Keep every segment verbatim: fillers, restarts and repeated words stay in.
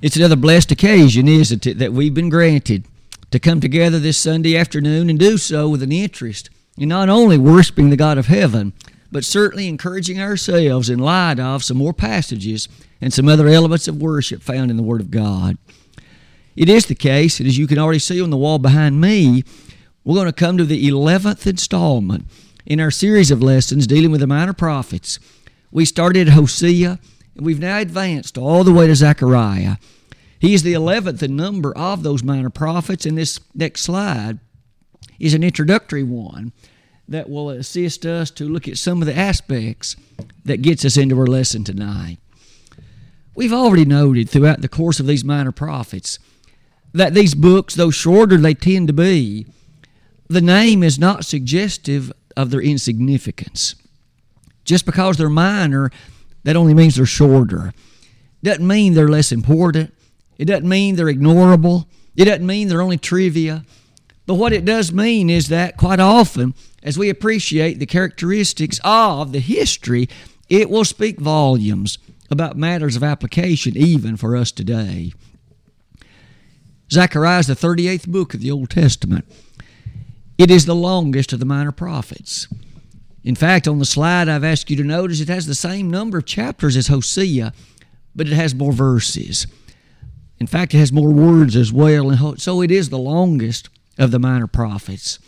It's another blessed occasion, isn't it, that we've been granted to come together this Sunday afternoon and do so with an interest in not only worshiping the God of heaven, but certainly encouraging ourselves in light of some more passages and some other elements of worship found in the Word of God. It is the case, and as you can already see on the wall behind me, we're going to come to the eleventh installment in our series of lessons dealing with the minor prophets. We started at Hosea, and we've now advanced all the way to Zechariah. He is the eleventh in number of those minor prophets, and this next slide is an introductory one that will assist us to look at some of the aspects that gets us into our lesson tonight. We've already noted throughout the course of these minor prophets that these books, though shorter they tend to be, the name is not suggestive of their insignificance. Just because they're minor, that only means they're shorter. It doesn't mean they're less important. It doesn't mean they're ignorable. It doesn't mean they're only trivia. But what it does mean is that quite often, as we appreciate the characteristics of the history, it will speak volumes about matters of application even for us today. Zechariah is the thirty-eighth book of the Old Testament. It is the longest of the minor prophets. In fact, on the slide I've asked you to notice it has the same number of chapters as Hosea, but it has more verses. In fact, it has more words as well, and so it is the longest of the minor prophets.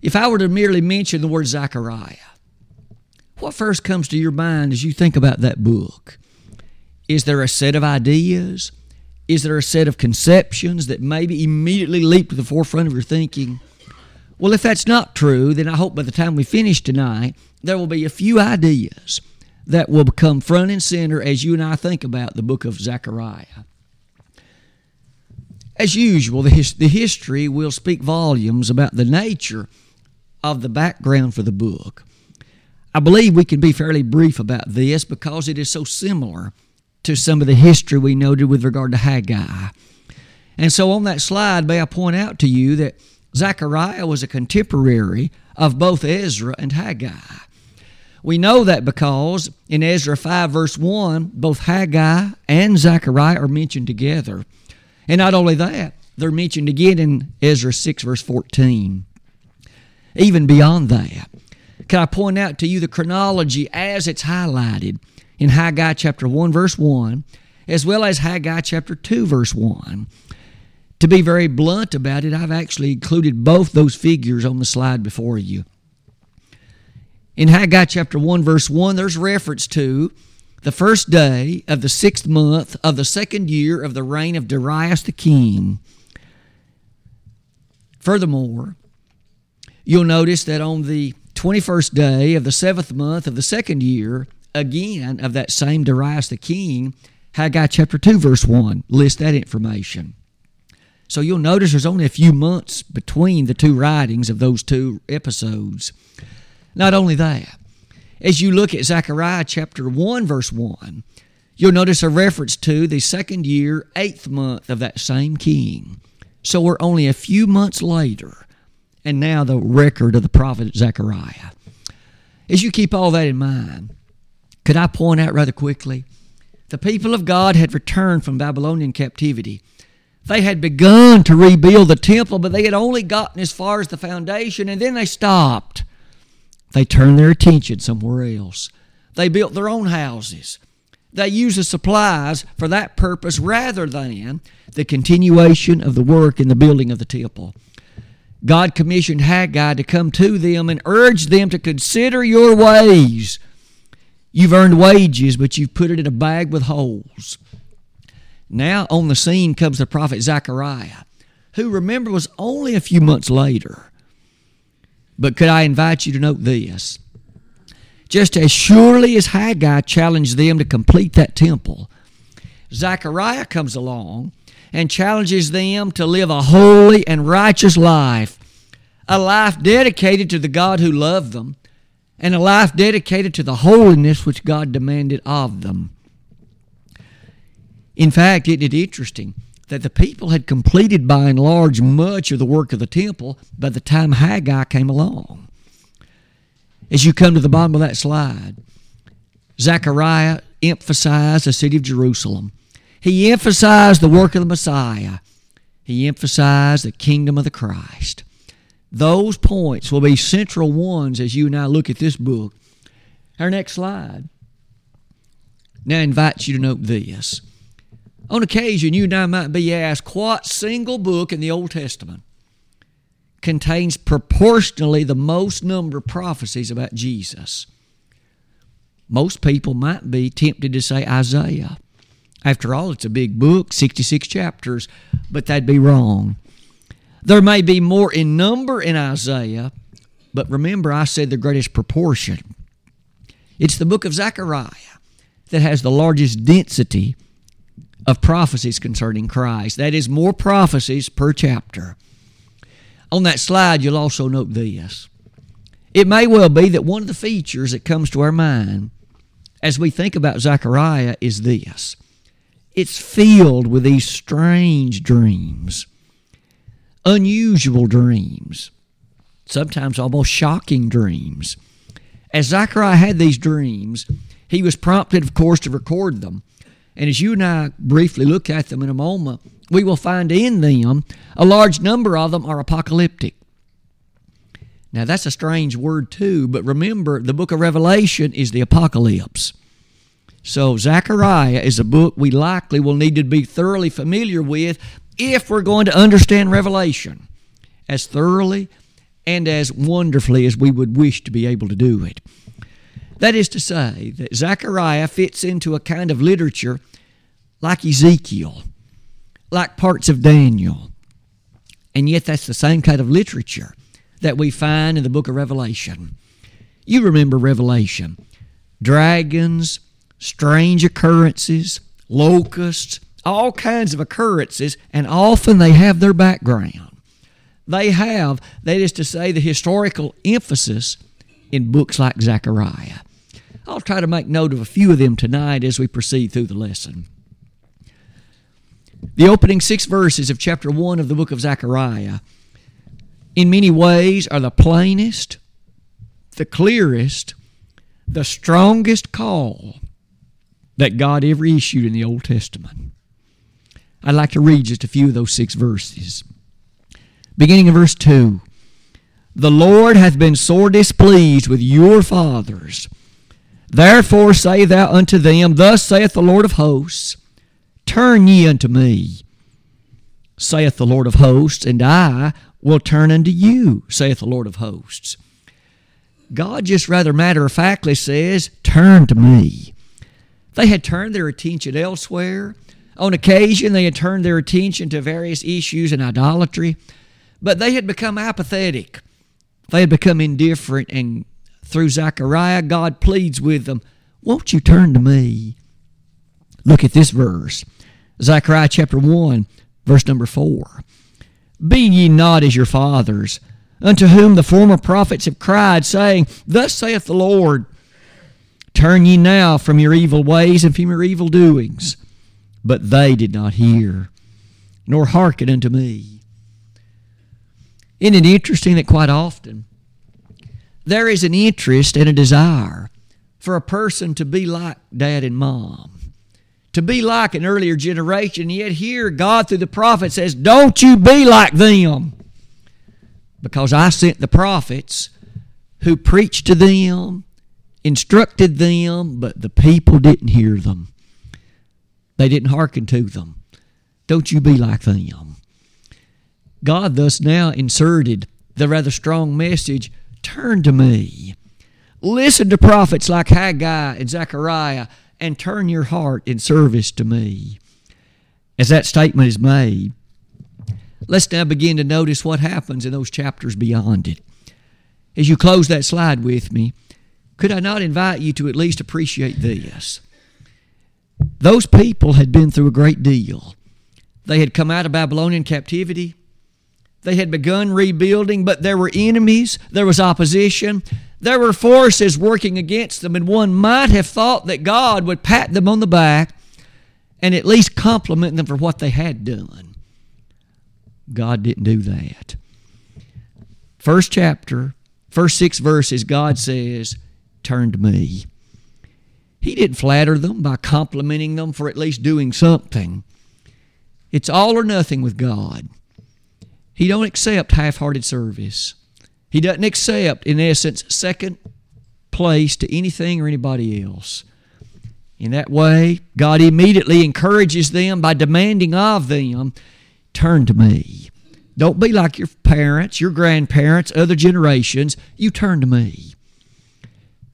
If I were to merely mention the word Zechariah, what first comes to your mind as you think about that book? Is there a set of ideas? Is there a set of conceptions that maybe immediately leap to the forefront of your thinking? Well, if that's not true, then I hope by the time we finish tonight, there will be a few ideas that will become front and center as you and I think about the book of Zechariah. As usual, the, his, the history will speak volumes about the nature of the background for the book. I believe we can be fairly brief about this because it is so similar to some of the history we noted with regard to Haggai. And so on that slide, may I point out to you that Zechariah was a contemporary of both Ezra and Haggai. We know that because in Ezra five verse one, both Haggai and Zechariah are mentioned together. And not only that, they're mentioned again in Ezra six, verse fourteen. Even beyond that, can I point out to you the chronology as it's highlighted in Haggai chapter one, verse one, as well as Haggai chapter two, verse one. To be very blunt about it, I've actually included both those figures on the slide before you. In Haggai chapter one, verse one, there's reference to the first day of the sixth month of the second year of the reign of Darius the king. Furthermore, you'll notice that on the twenty-first day of the seventh month of the second year, again of that same Darius the king, Haggai chapter two verse one lists that information. So you'll notice there's only a few months between the two writings of those two episodes. Not only that, as you look at Zechariah chapter one, verse one, you'll notice a reference to the second year, eighth month of that same king. So we're only a few months later, and now the record of the prophet Zechariah. As you keep all that in mind, could I point out rather quickly, the people of God had returned from Babylonian captivity. They had begun to rebuild the temple, but they had only gotten as far as the foundation, and then they stopped. They turned their attention somewhere else. They built their own houses. They used the supplies for that purpose rather than the continuation of the work in the building of the temple. God commissioned Haggai to come to them and urge them to consider your ways. You've earned wages, but you've put it in a bag with holes. Now on the scene comes the prophet Zechariah, who, remember, was only a few months later. But could I invite you to note this? Just as surely as Haggai challenged them to complete that temple, Zechariah comes along and challenges them to live a holy and righteous life, a life dedicated to the God who loved them, and a life dedicated to the holiness which God demanded of them. In fact, isn't it interesting that the people had completed by and large much of the work of the temple by the time Haggai came along? As you come to the bottom of that slide, Zechariah emphasized the city of Jerusalem. He emphasized the work of the Messiah. He emphasized the kingdom of the Christ. Those points will be central ones as you and I look at this book. Our next slide now invites you to note this. On occasion, you and I might be asked, what single book in the Old Testament contains proportionally the most number of prophecies about Jesus? Most people might be tempted to say Isaiah. After all, it's a big book, sixty-six chapters, but that'd be wrong. There may be more in number in Isaiah, but remember I said the greatest proportion. It's the book of Zechariah that has the largest density of prophecies concerning Christ. That is, more prophecies per chapter. On that slide, you'll also note this. It may well be that one of the features that comes to our mind as we think about Zechariah is this. It's filled with these strange dreams, unusual dreams, sometimes almost shocking dreams. As Zechariah had these dreams, he was prompted, of course, to record them. And as you and I briefly look at them in a moment, we will find in them a large number of them are apocalyptic. Now, that's a strange word too, but remember, the book of Revelation is the apocalypse. So Zechariah is a book we likely will need to be thoroughly familiar with if we're going to understand Revelation as thoroughly and as wonderfully as we would wish to be able to do it. That is to say that Zechariah fits into a kind of literature like Ezekiel, like parts of Daniel, and yet that's the same kind of literature that we find in the book of Revelation. You remember Revelation. Dragons, strange occurrences, locusts, all kinds of occurrences, and often they have their background. They have, that is to say, the historical emphasis in books like Zechariah. I'll try to make note of a few of them tonight as we proceed through the lesson. The opening six verses of chapter one of the book of Zechariah in many ways are the plainest, the clearest, the strongest call that God ever issued in the Old Testament. I'd like to read just a few of those six verses. Beginning in verse two, "The Lord hath been sore displeased with your fathers. Therefore say thou unto them, Thus saith the Lord of hosts, Turn ye unto me, saith the Lord of hosts, and I will turn unto you, saith the Lord of hosts." God just rather matter-of-factly says, turn to me. They had turned their attention elsewhere. On occasion, they had turned their attention to various issues and idolatry, but they had become apathetic. They had become indifferent, and through Zechariah, God pleads with them, won't you turn to me? Look at this verse, Zechariah chapter one, verse number four. "Be ye not as your fathers, unto whom the former prophets have cried, saying, Thus saith the Lord, Turn ye now from your evil ways and from your evil doings. But they did not hear, nor hearken unto me." Isn't it interesting that quite often there is an interest and a desire for a person to be like dad and mom, to be like an earlier generation, yet here God through the prophet says, don't you be like them, because I sent the prophets who preached to them, instructed them, but the people didn't hear them. They didn't hearken to them. Don't you be like them. God thus now inserted the rather strong message, turn to me. Listen to prophets like Haggai and Zechariah, and turn your heart in service to me. As that statement is made, let's now begin to notice what happens in those chapters beyond it. As you close that slide with me, could I not invite you to at least appreciate this? Those people had been through a great deal. They had come out of Babylonian captivity. They had begun rebuilding, but there were enemies. There was opposition. There were forces working against them, and one might have thought that God would pat them on the back and at least compliment them for what they had done. God didn't do that. First chapter, first six verses, God says, turn to me. He did flatter them by complimenting them for at least doing something. It's all or nothing with God. He don't accept half-hearted service. He doesn't accept, in essence, second place to anything or anybody else. In that way, God immediately encourages them by demanding of them, turn to me. Don't be like your parents, your grandparents, other generations. You turn to me.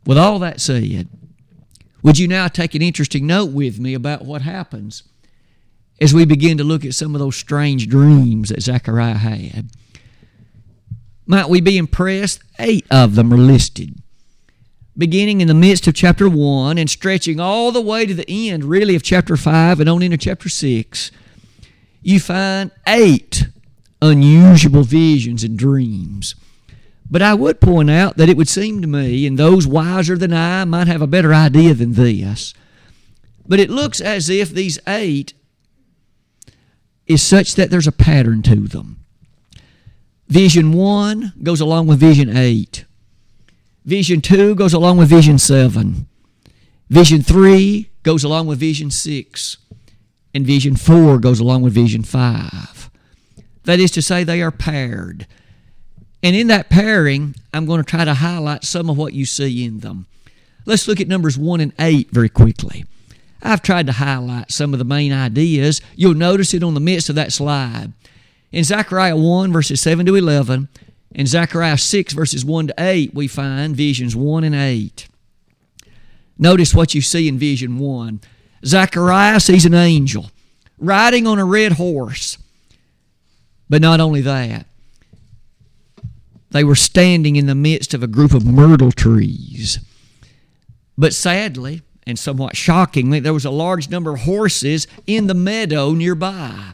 With all that said, would you now take an interesting note with me about what happens as we begin to look at some of those strange dreams that Zechariah had? Might we be impressed? Eight of them are listed, beginning in the midst of chapter one and stretching all the way to the end, really, of chapter five and on into chapter six. You find eight unusual visions and dreams. But I would point out that it would seem to me, and those wiser than I might have a better idea than this, but it looks as if these eight is such that there's a pattern to them. Vision one goes along with vision eight. Vision two goes along with vision seven. Vision three goes along with vision six. And vision four goes along with vision five. That is to say, they are paired. And in that pairing, I'm going to try to highlight some of what you see in them. Let's look at numbers one and eight very quickly. I've tried to highlight some of the main ideas. You'll notice it on the midst of that slide. In Zechariah one, verses seven to eleven, and Zechariah six, verses one to eight, we find visions one and eight. Notice what you see in vision one. Zechariah sees an angel riding on a red horse. But not only that, they were standing in the midst of a group of myrtle trees. But sadly, and somewhat shockingly, there was a large number of horses in the meadow nearby.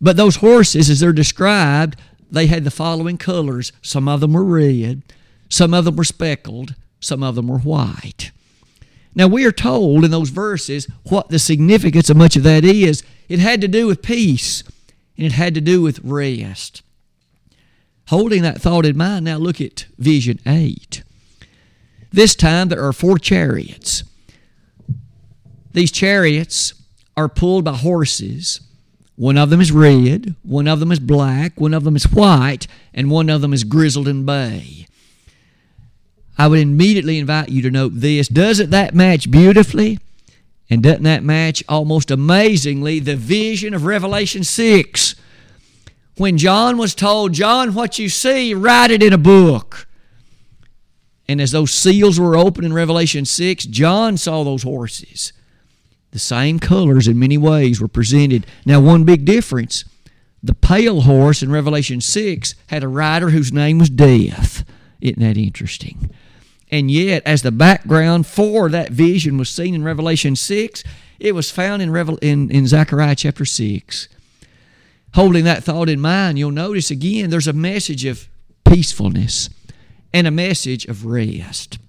But those horses, as they're described, they had the following colors. Some of them were red, some of them were speckled, some of them were white. Now, we are told in those verses what the significance of much of that is. It had to do with peace, and it had to do with rest. Holding that thought in mind, now look at vision eight. This time there are four chariots. These chariots are pulled by horses. One of them is red, one of them is black, one of them is white, and one of them is grizzled and bay. I would immediately invite you to note this. Doesn't that match beautifully? And doesn't that match almost amazingly the vision of Revelation six? When John was told, John, what you see, write it in a book. And as those seals were opened in Revelation six, John saw those horses. The same colors in many ways were presented. Now, one big difference, the pale horse in Revelation six had a rider whose name was Death. Isn't that interesting? And yet, as the background for that vision was seen in Revelation six, it was found in, Revel- in, in Zechariah chapter six. Holding that thought in mind, you'll notice again there's a message of peacefulness and a message of rest.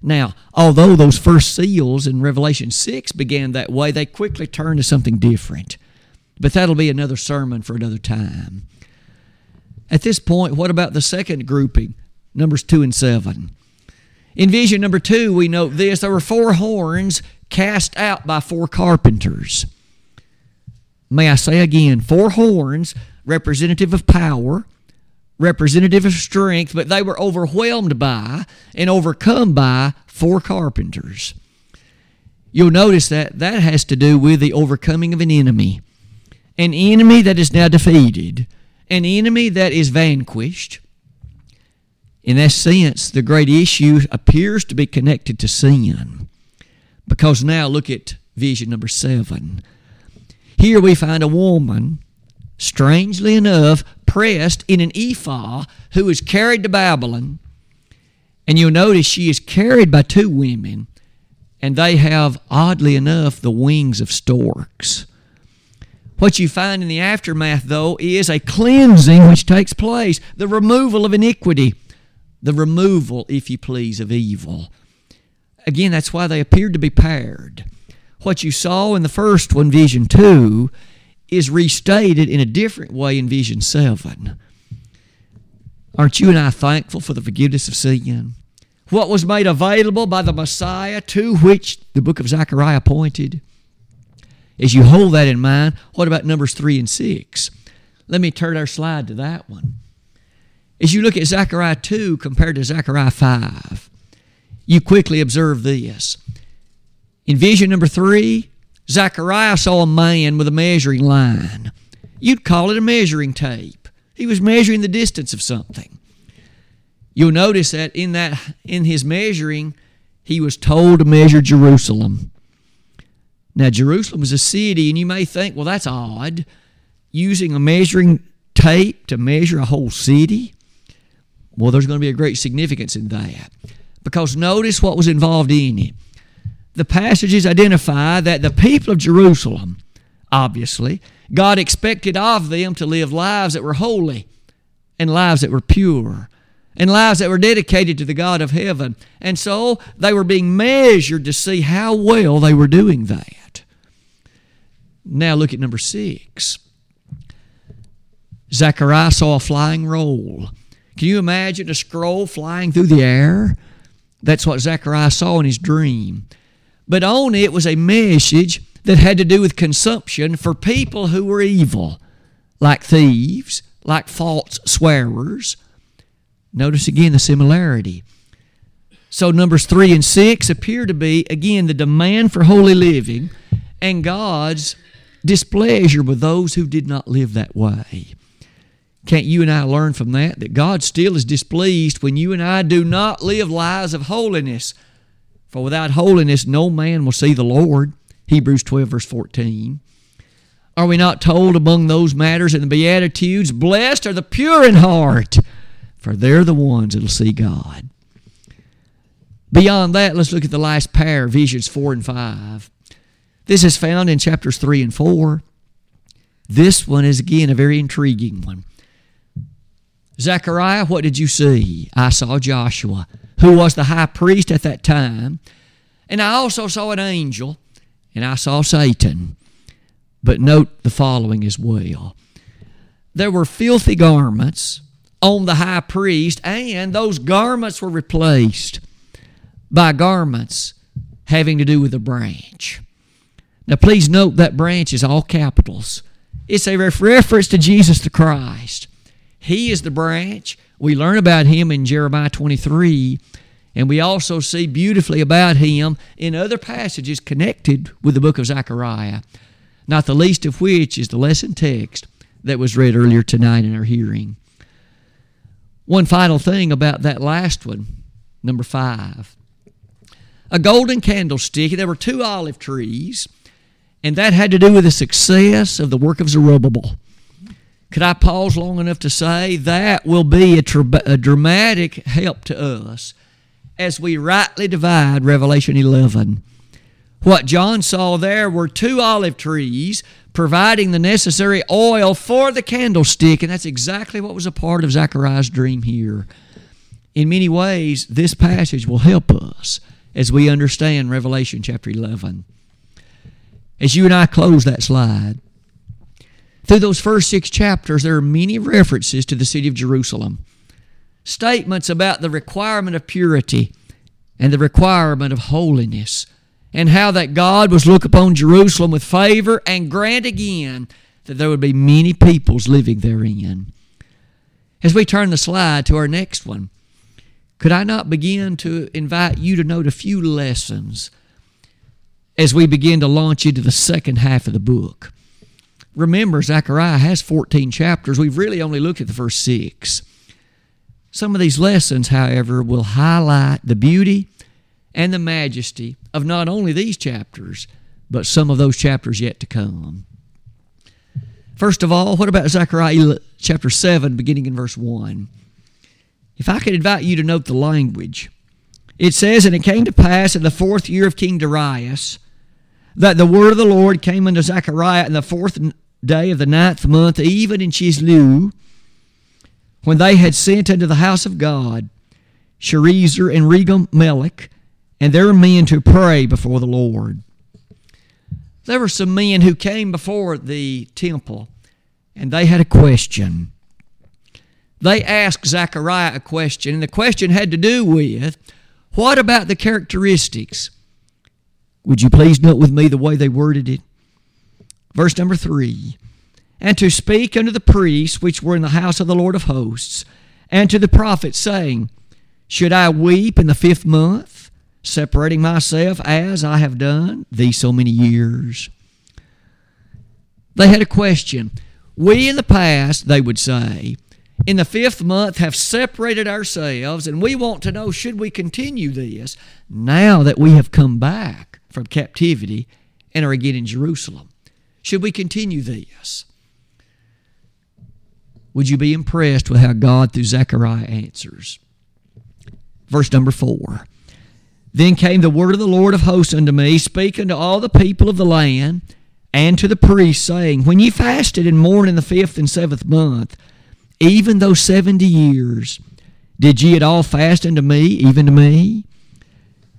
Now, although those first seals in Revelation six began that way, they quickly turned to something different. But that'll be another sermon for another time. At this point, what about the second grouping, numbers two and seven? In vision number two, we note this. There were four horns cast out by four carpenters. May I say again, four horns, representative of power, representative of strength, but they were overwhelmed by and overcome by four carpenters. You'll notice that that has to do with the overcoming of an enemy, an enemy that is now defeated, an enemy that is vanquished. In that sense, the great issue appears to be connected to sin, because now look at vision number seven. Here we find a woman, strangely enough, pressed in an ephah, who is carried to Babylon. And you'll notice she is carried by two women, and they have, oddly enough, the wings of storks. What you find in the aftermath, though, is a cleansing which takes place, the removal of iniquity, the removal, if you please, of evil. Again, that's why they appeared to be paired. What you saw in the first one, vision two, is restated in a different way in vision seven. Aren't you and I thankful for the forgiveness of sin? what was made available by the Messiah to which the book of Zechariah pointed. As you hold that in mind, what about Numbers three and six? Let me turn our slide to that one. As you look at Zechariah two compared to Zechariah five, you quickly observe this. In vision number three, Zechariah saw a man with a measuring line. You'd call it a measuring tape. He was measuring the distance of something. You'll notice that in that in his measuring, he was told to measure Jerusalem. Now, Jerusalem was a city, and you may think, well, that's odd, using a measuring tape to measure a whole city. Well, there's going to be a great significance in that, because notice what was involved in it. The passages identify that the people of Jerusalem, obviously, God expected of them to live lives that were holy and lives that were pure and lives that were dedicated to the God of heaven. And so they were being measured to see how well they were doing that. Now look at number six. Zechariah saw a flying roll. Can you imagine a scroll flying through the air? That's what Zechariah saw in his dream. But on it was a message that had to do with consumption for people who were evil, like thieves, like false swearers. Notice again the similarity. So Numbers three and six appear to be, again, the demand for holy living and God's displeasure with those who did not live that way. Can't you and I learn from that that God still is displeased when you and I do not live lives of holiness? For without holiness, no man will see the Lord. Hebrews twelve, verse fourteen. Are we not told among those matters in the Beatitudes, blessed are the pure in heart, for they're the ones that will see God. Beyond that, let's look at the last pair, visions four and five. This is found in chapters three and four. This one is, again, a very intriguing one. Zechariah, what did you see? I saw Joshua, who was the high priest at that time, and I also saw an angel, and I saw Satan. But note the following as well. There were filthy garments on the high priest, and those garments were replaced by garments having to do with a branch. Now please note that branch is all capitals. It's a reference to Jesus the Christ. He is the branch. We learn about him in Jeremiah twenty-three, and we also see beautifully about him in other passages connected with the book of Zechariah, not the least of which is the lesson text that was read earlier tonight in our hearing. One final thing about that last one, number five. A golden candlestick. There were two olive trees, and that had to do with the success of the work of Zerubbabel. Could I pause long enough to say that will be a, tr- a dramatic help to us as we rightly divide Revelation eleven. What John saw there were two olive trees providing the necessary oil for the candlestick, and that's exactly what was a part of Zechariah's dream here. In many ways, this passage will help us as we understand Revelation chapter eleven. As you and I close that slide, through those first six chapters, there are many references to the city of Jerusalem, statements about the requirement of purity and the requirement of holiness, and how that God was look upon Jerusalem with favor and grant again that there would be many peoples living therein. As we turn the slide to our next one, could I not begin to invite you to note a few lessons as we begin to launch into the second half of the book? Remember, Zechariah has fourteen chapters. We've really only looked at the first six. Some of these lessons, however, will highlight the beauty and the majesty of not only these chapters, but some of those chapters yet to come. First of all, what about Zechariah chapter seven, beginning in verse one? If I could invite you to note the language. It says, and it came to pass in the fourth year of King Darius, that the word of the Lord came unto Zechariah in the fourth day of the ninth month, even in Chislev, when they had sent unto the house of God Sherezer and Regem-melech, and their men to pray before the Lord. There were some men who came before the temple, and they had a question. They asked Zechariah a question, and the question had to do with What about the characteristics? Would you please note with me the way they worded it? Verse number three, and to speak unto the priests which were in the house of the Lord of hosts, and to the prophets, saying, should I weep in the fifth month, separating myself as I have done these so many years? They had a question. We in the past, they would say, in the fifth month have separated ourselves, and we want to know, should we continue this now that we have come back from captivity and are again in Jerusalem? Should we continue this? Would you be impressed with how God through Zechariah answers? Verse number four. Then came the word of the Lord of hosts unto me, speaking to all the people of the land and to the priests, saying, when ye fasted and mourned in the fifth and seventh month, even though seventy years, did ye at all fast unto me, even to me?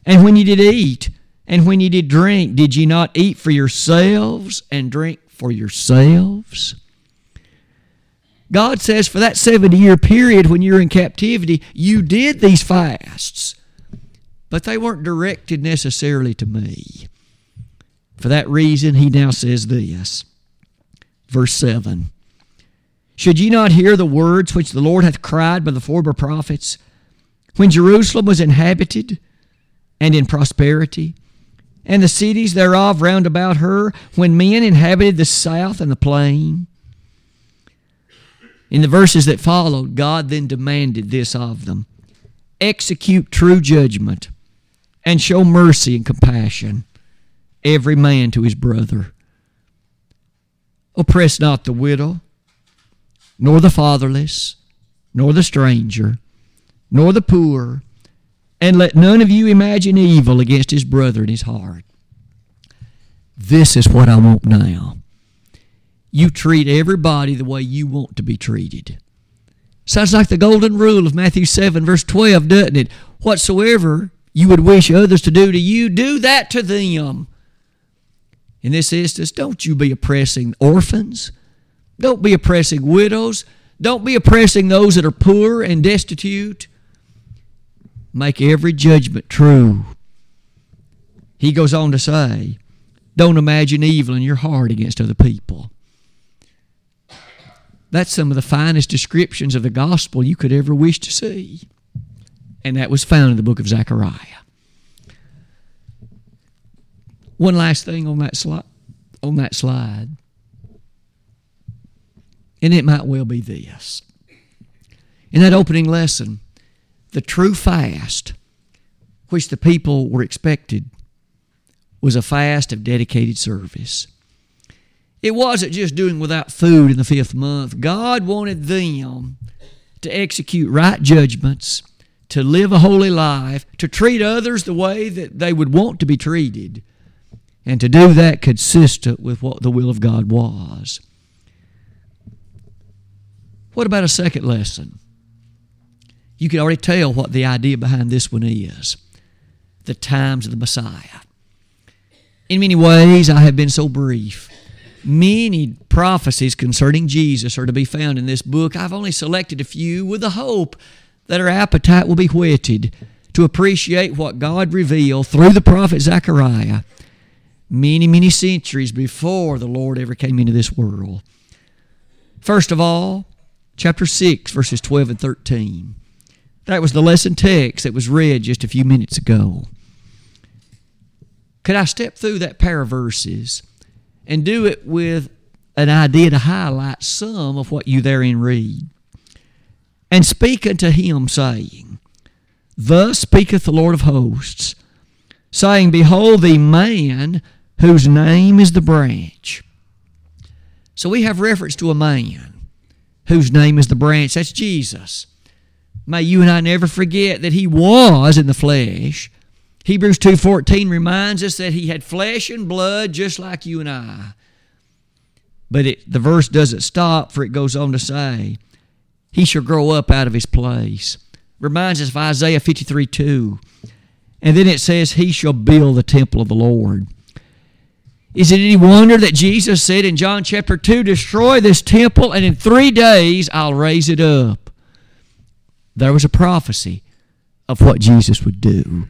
And when ye did eat, and when ye did drink, did ye not eat for yourselves and drink for yourselves? God says for that seventy-year period when you're in captivity, you did these fasts, but they weren't directed necessarily to me. For that reason, he now says this, verse seven, should ye not hear the words which the Lord hath cried by the former prophets, when Jerusalem was inhabited and in prosperity, and the cities thereof round about her, when men inhabited the south and the plain? In the verses that followed, God then demanded this of them, execute true judgment, and show mercy and compassion, every man to his brother. Oppress not the widow, nor the fatherless, nor the stranger, nor the poor, and let none of you imagine evil against his brother in his heart. This is what I want now. You treat everybody the way you want to be treated. Sounds like the golden rule of Matthew seven, verse twelve, doesn't it? Whatsoever you would wish others to do to you, do that to them. In this instance, don't you be oppressing orphans. Don't be oppressing widows. Don't be oppressing those that are poor and destitute. Make every judgment true. He goes on to say, don't imagine evil in your heart against other people. That's some of the finest descriptions of the gospel you could ever wish to see. And that was found in the book of Zechariah. One last thing on that slide. On that slide. And it might well be this. In that opening lesson, the true fast which the people were expected was a fast of dedicated service. It wasn't just doing without food in the fifth month. God wanted them to execute right judgments, to live a holy life, to treat others the way that they would want to be treated, and to do that consistent with what the will of God was. What about a second lesson? You can already tell what the idea behind this one is. The times of the Messiah. In many ways, I have been so brief. Many prophecies concerning Jesus are to be found in this book. I've only selected a few with the hope that our appetite will be whetted to appreciate what God revealed through the prophet Zechariah many, many centuries before the Lord ever came into this world. First of all, chapter six, verses twelve and thirteen. That was the lesson text that was read just a few minutes ago. Could I step through that pair of verses and do it with an idea to highlight some of what you therein read? And speak unto him, saying, thus speaketh the Lord of hosts, saying, behold the man whose name is the branch. So we have reference to a man whose name is the branch. That's Jesus. May you and I never forget that he was in the flesh. Hebrews two fourteen reminds us that he had flesh and blood just like you and I. But it, the verse doesn't stop, for it goes on to say, he shall grow up out of his place. Reminds us of Isaiah fifty-three two. And then it says, he shall build the temple of the Lord. Is it any wonder that Jesus said in John chapter two, destroy this temple and in three days I'll raise it up? There was a prophecy of what Jesus would do.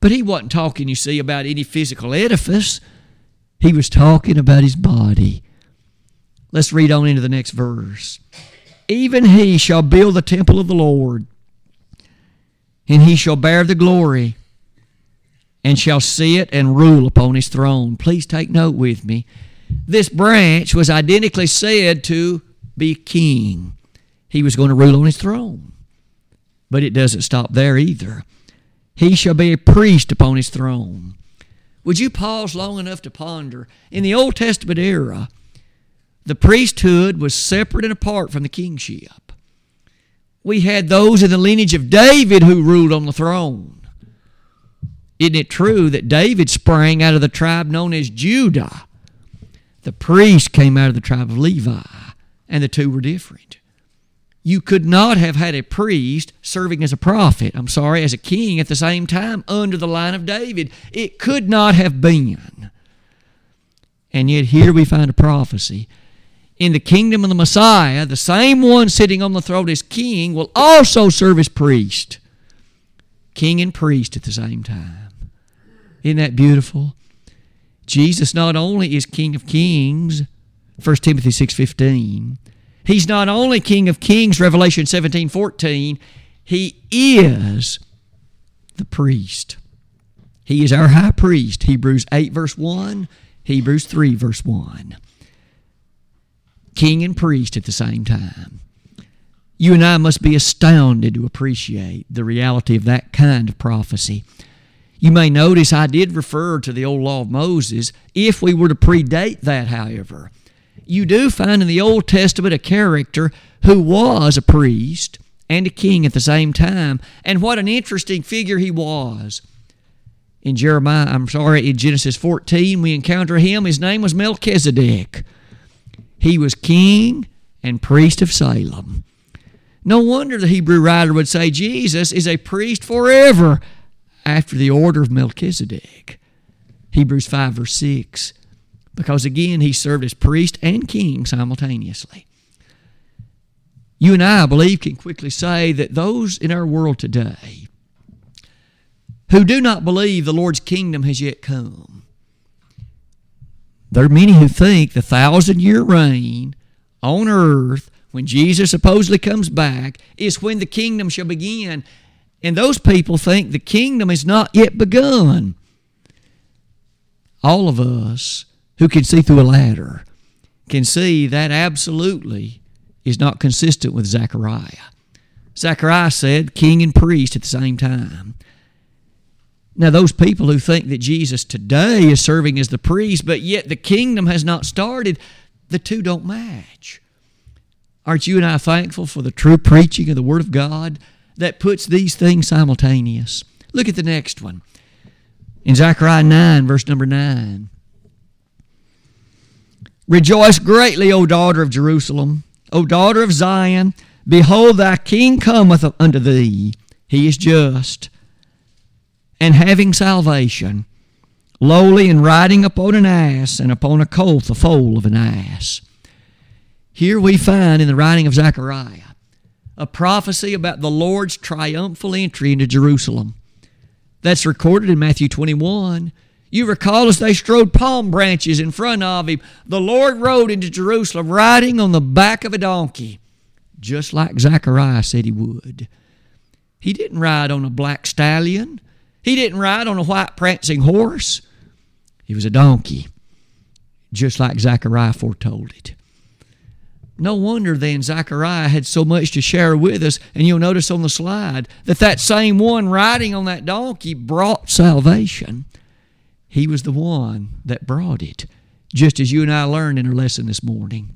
But he wasn't talking, you see, about any physical edifice. He was talking about his body. Let's read on into the next verse. Even he shall build the temple of the Lord, and he shall bear the glory, and shall sit and rule upon his throne. Please take note with me. This branch was identically said to be king. He was going to rule on his throne. But it doesn't stop there either. He shall be a priest upon his throne. Would you pause long enough to ponder? In the Old Testament era, the priesthood was separate and apart from the kingship. We had those in the lineage of David who ruled on the throne. Isn't it true that David sprang out of the tribe known as Judah? The priest came out of the tribe of Levi, and the two were different. You could not have had a priest serving as a prophet, I'm sorry, as a king at the same time under the line of David. It could not have been. And yet here we find a prophecy. In the kingdom of the Messiah, the same one sitting on the throne as king will also serve as priest. King and priest at the same time. Isn't that beautiful? Jesus not only is King of Kings, First Timothy six fifteen. He's not only King of Kings, Revelation seventeen fourteen. He is the priest. He is our high priest, Hebrews eight verse one, Hebrews three verse one. King and priest at the same time. You and I must be astounded to appreciate the reality of that kind of prophecy. You may notice I did refer to the old law of Moses if we were to predate that, however. You do find in the Old Testament a character who was a priest and a king at the same time, and what an interesting figure he was. In Jeremiah, I'm sorry, in Genesis fourteen, we encounter him. His name was Melchizedek. He was king and priest of Salem. No wonder the Hebrew writer would say Jesus is a priest forever after the order of Melchizedek. Hebrews five verse six. Because again, he served as priest and king simultaneously. You and I, I believe, can quickly say that those in our world today who do not believe the Lord's kingdom has yet come, there are many who think the thousand-year reign on earth when Jesus supposedly comes back is when the kingdom shall begin. And those people think the kingdom is not yet begun. All of us who can see through a ladder can see that absolutely is not consistent with Zechariah. Zechariah said king and priest at the same time. Now those people who think that Jesus today is serving as the priest, but yet the kingdom has not started, the two don't match. Aren't you and I thankful for the true preaching of the Word of God that puts these things simultaneous? Look at the next one. In Zechariah nine, verse number nine. Rejoice greatly, O daughter of Jerusalem, O daughter of Zion. Behold, thy king cometh unto thee. He is just, and having salvation, lowly and riding upon an ass, and upon a colt, the foal of an ass. Here we find in the writing of Zechariah a prophecy about the Lord's triumphal entry into Jerusalem. That's recorded in Matthew twenty-one. You recall as they strode palm branches in front of him, the Lord rode into Jerusalem riding on the back of a donkey, just like Zechariah said he would. He didn't ride on a black stallion. He didn't ride on a white prancing horse. He was a donkey, just like Zechariah foretold it. No wonder then Zechariah had so much to share with us, and you'll notice on the slide that that same one riding on that donkey brought salvation. He was the one that brought it, just as you and I learned in our lesson this morning.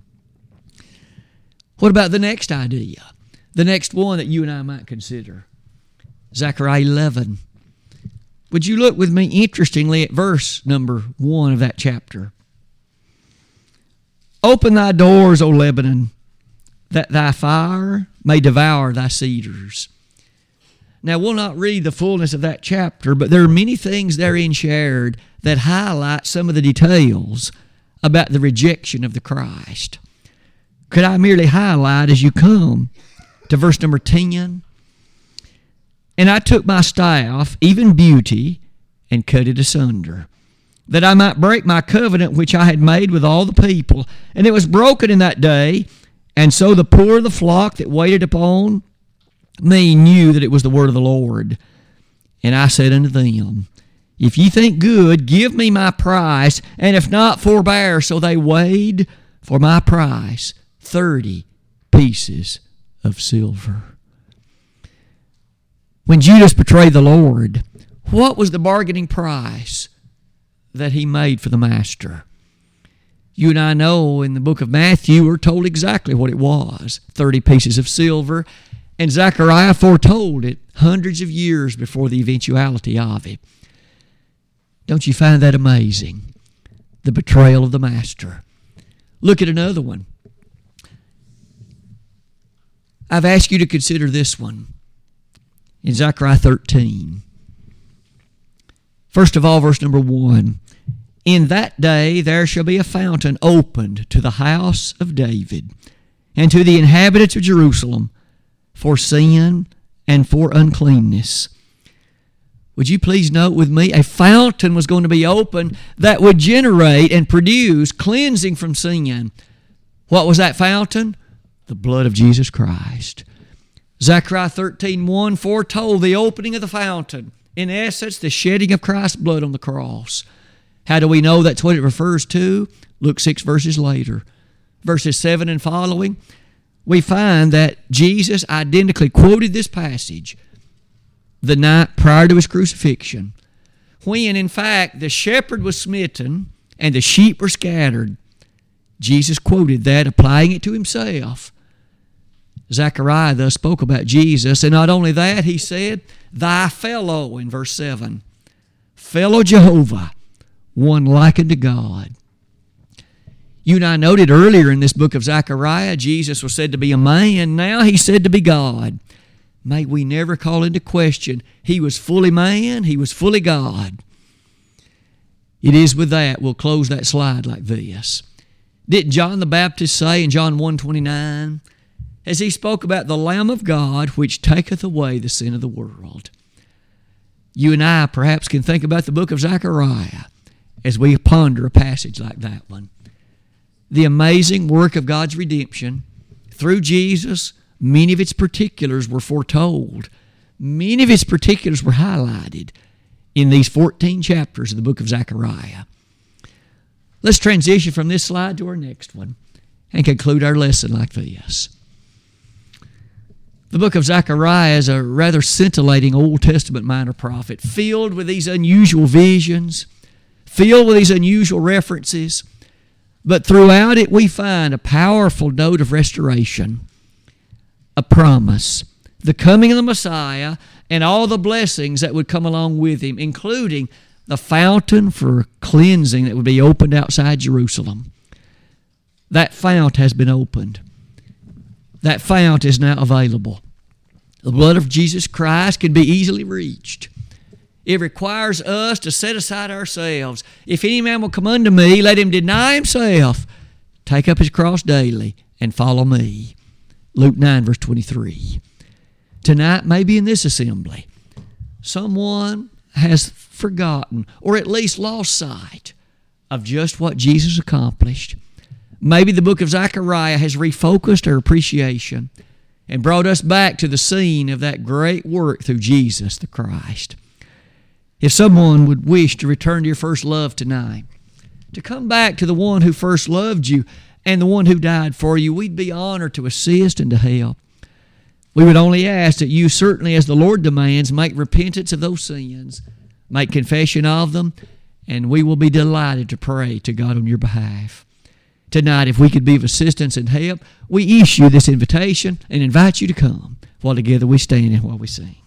What about the next idea? The next one that you and I might consider? Zechariah eleven. Would you look with me, interestingly, at verse number one of that chapter? Open thy doors, O Lebanon, that thy fire may devour thy cedars. Now, we'll not read the fullness of that chapter, but there are many things therein shared that highlight some of the details about the rejection of the Christ. Could I merely highlight as you come to verse number ten? And I took my staff, even beauty, and cut it asunder, that I might break my covenant which I had made with all the people. And it was broken in that day, and so the poor of the flock that waited upon me knew that it was the word of the Lord. And I said unto them, If ye think good, give me my price, and if not, forbear. So they weighed for my price thirty pieces of silver. When Judas betrayed the Lord, what was the bargaining price that he made for the master? You and I know in the book of Matthew we're told exactly what it was, thirty pieces of silver, and Zechariah foretold it hundreds of years before the eventuality of it. Don't you find that amazing? The betrayal of the master. Look at another one. I've asked you to consider this one in Zechariah thirteen. First of all, verse number one. In that day there shall be a fountain opened to the house of David and to the inhabitants of Jerusalem for sin and for uncleanness. Would you please note with me, a fountain was going to be opened that would generate and produce cleansing from sin. What was that fountain? The blood of Jesus Christ. Zechariah thirteen one foretold the opening of the fountain. In essence, the shedding of Christ's blood on the cross. How do we know that's what it refers to? Look six verses later. Verses seven and following, we find that Jesus identically quoted this passage the night prior to his crucifixion, when, in fact, the shepherd was smitten and the sheep were scattered. Jesus quoted that, applying it to himself. Zechariah thus spoke about Jesus, and not only that, he said, Thy fellow, in verse seven, fellow Jehovah, one like unto God. You and I noted earlier in this book of Zechariah, Jesus was said to be a man. Now he's said to be God. May we never call into question, he was fully man, he was fully God. It is with that we'll close that slide like this. Didn't John the Baptist say in John one twenty-nine, as he spoke about the Lamb of God which taketh away the sin of the world? You and I perhaps can think about the book of Zechariah as we ponder a passage like that one. The amazing work of God's redemption through Jesus. Many of its particulars were foretold. Many of its particulars were highlighted in these fourteen chapters of the book of Zechariah. Let's transition from this slide to our next one and conclude our lesson like this. The book of Zechariah is a rather scintillating Old Testament minor prophet, filled with these unusual visions, filled with these unusual references, but throughout it we find a powerful note of restoration, a promise, the coming of the Messiah, and all the blessings that would come along with him, including the fountain for cleansing that would be opened outside Jerusalem. That fount has been opened. That fount is now available. The blood of Jesus Christ can be easily reached. It requires us to set aside ourselves. If any man will come unto me, let him deny himself, take up his cross daily, and follow me. Luke nine, verse twenty-three. Tonight, maybe in this assembly, someone has forgotten or at least lost sight of just what Jesus accomplished. Maybe the book of Zechariah has refocused our appreciation and brought us back to the scene of that great work through Jesus the Christ. If someone would wish to return to your first love tonight, to come back to the one who first loved you, and the one who died for you, we'd be honored to assist and to help. We would only ask that you, certainly as the Lord demands, make repentance of those sins, make confession of them, and we will be delighted to pray to God on your behalf. Tonight, if we could be of assistance and help, we issue this invitation and invite you to come while together we stand and while we sing.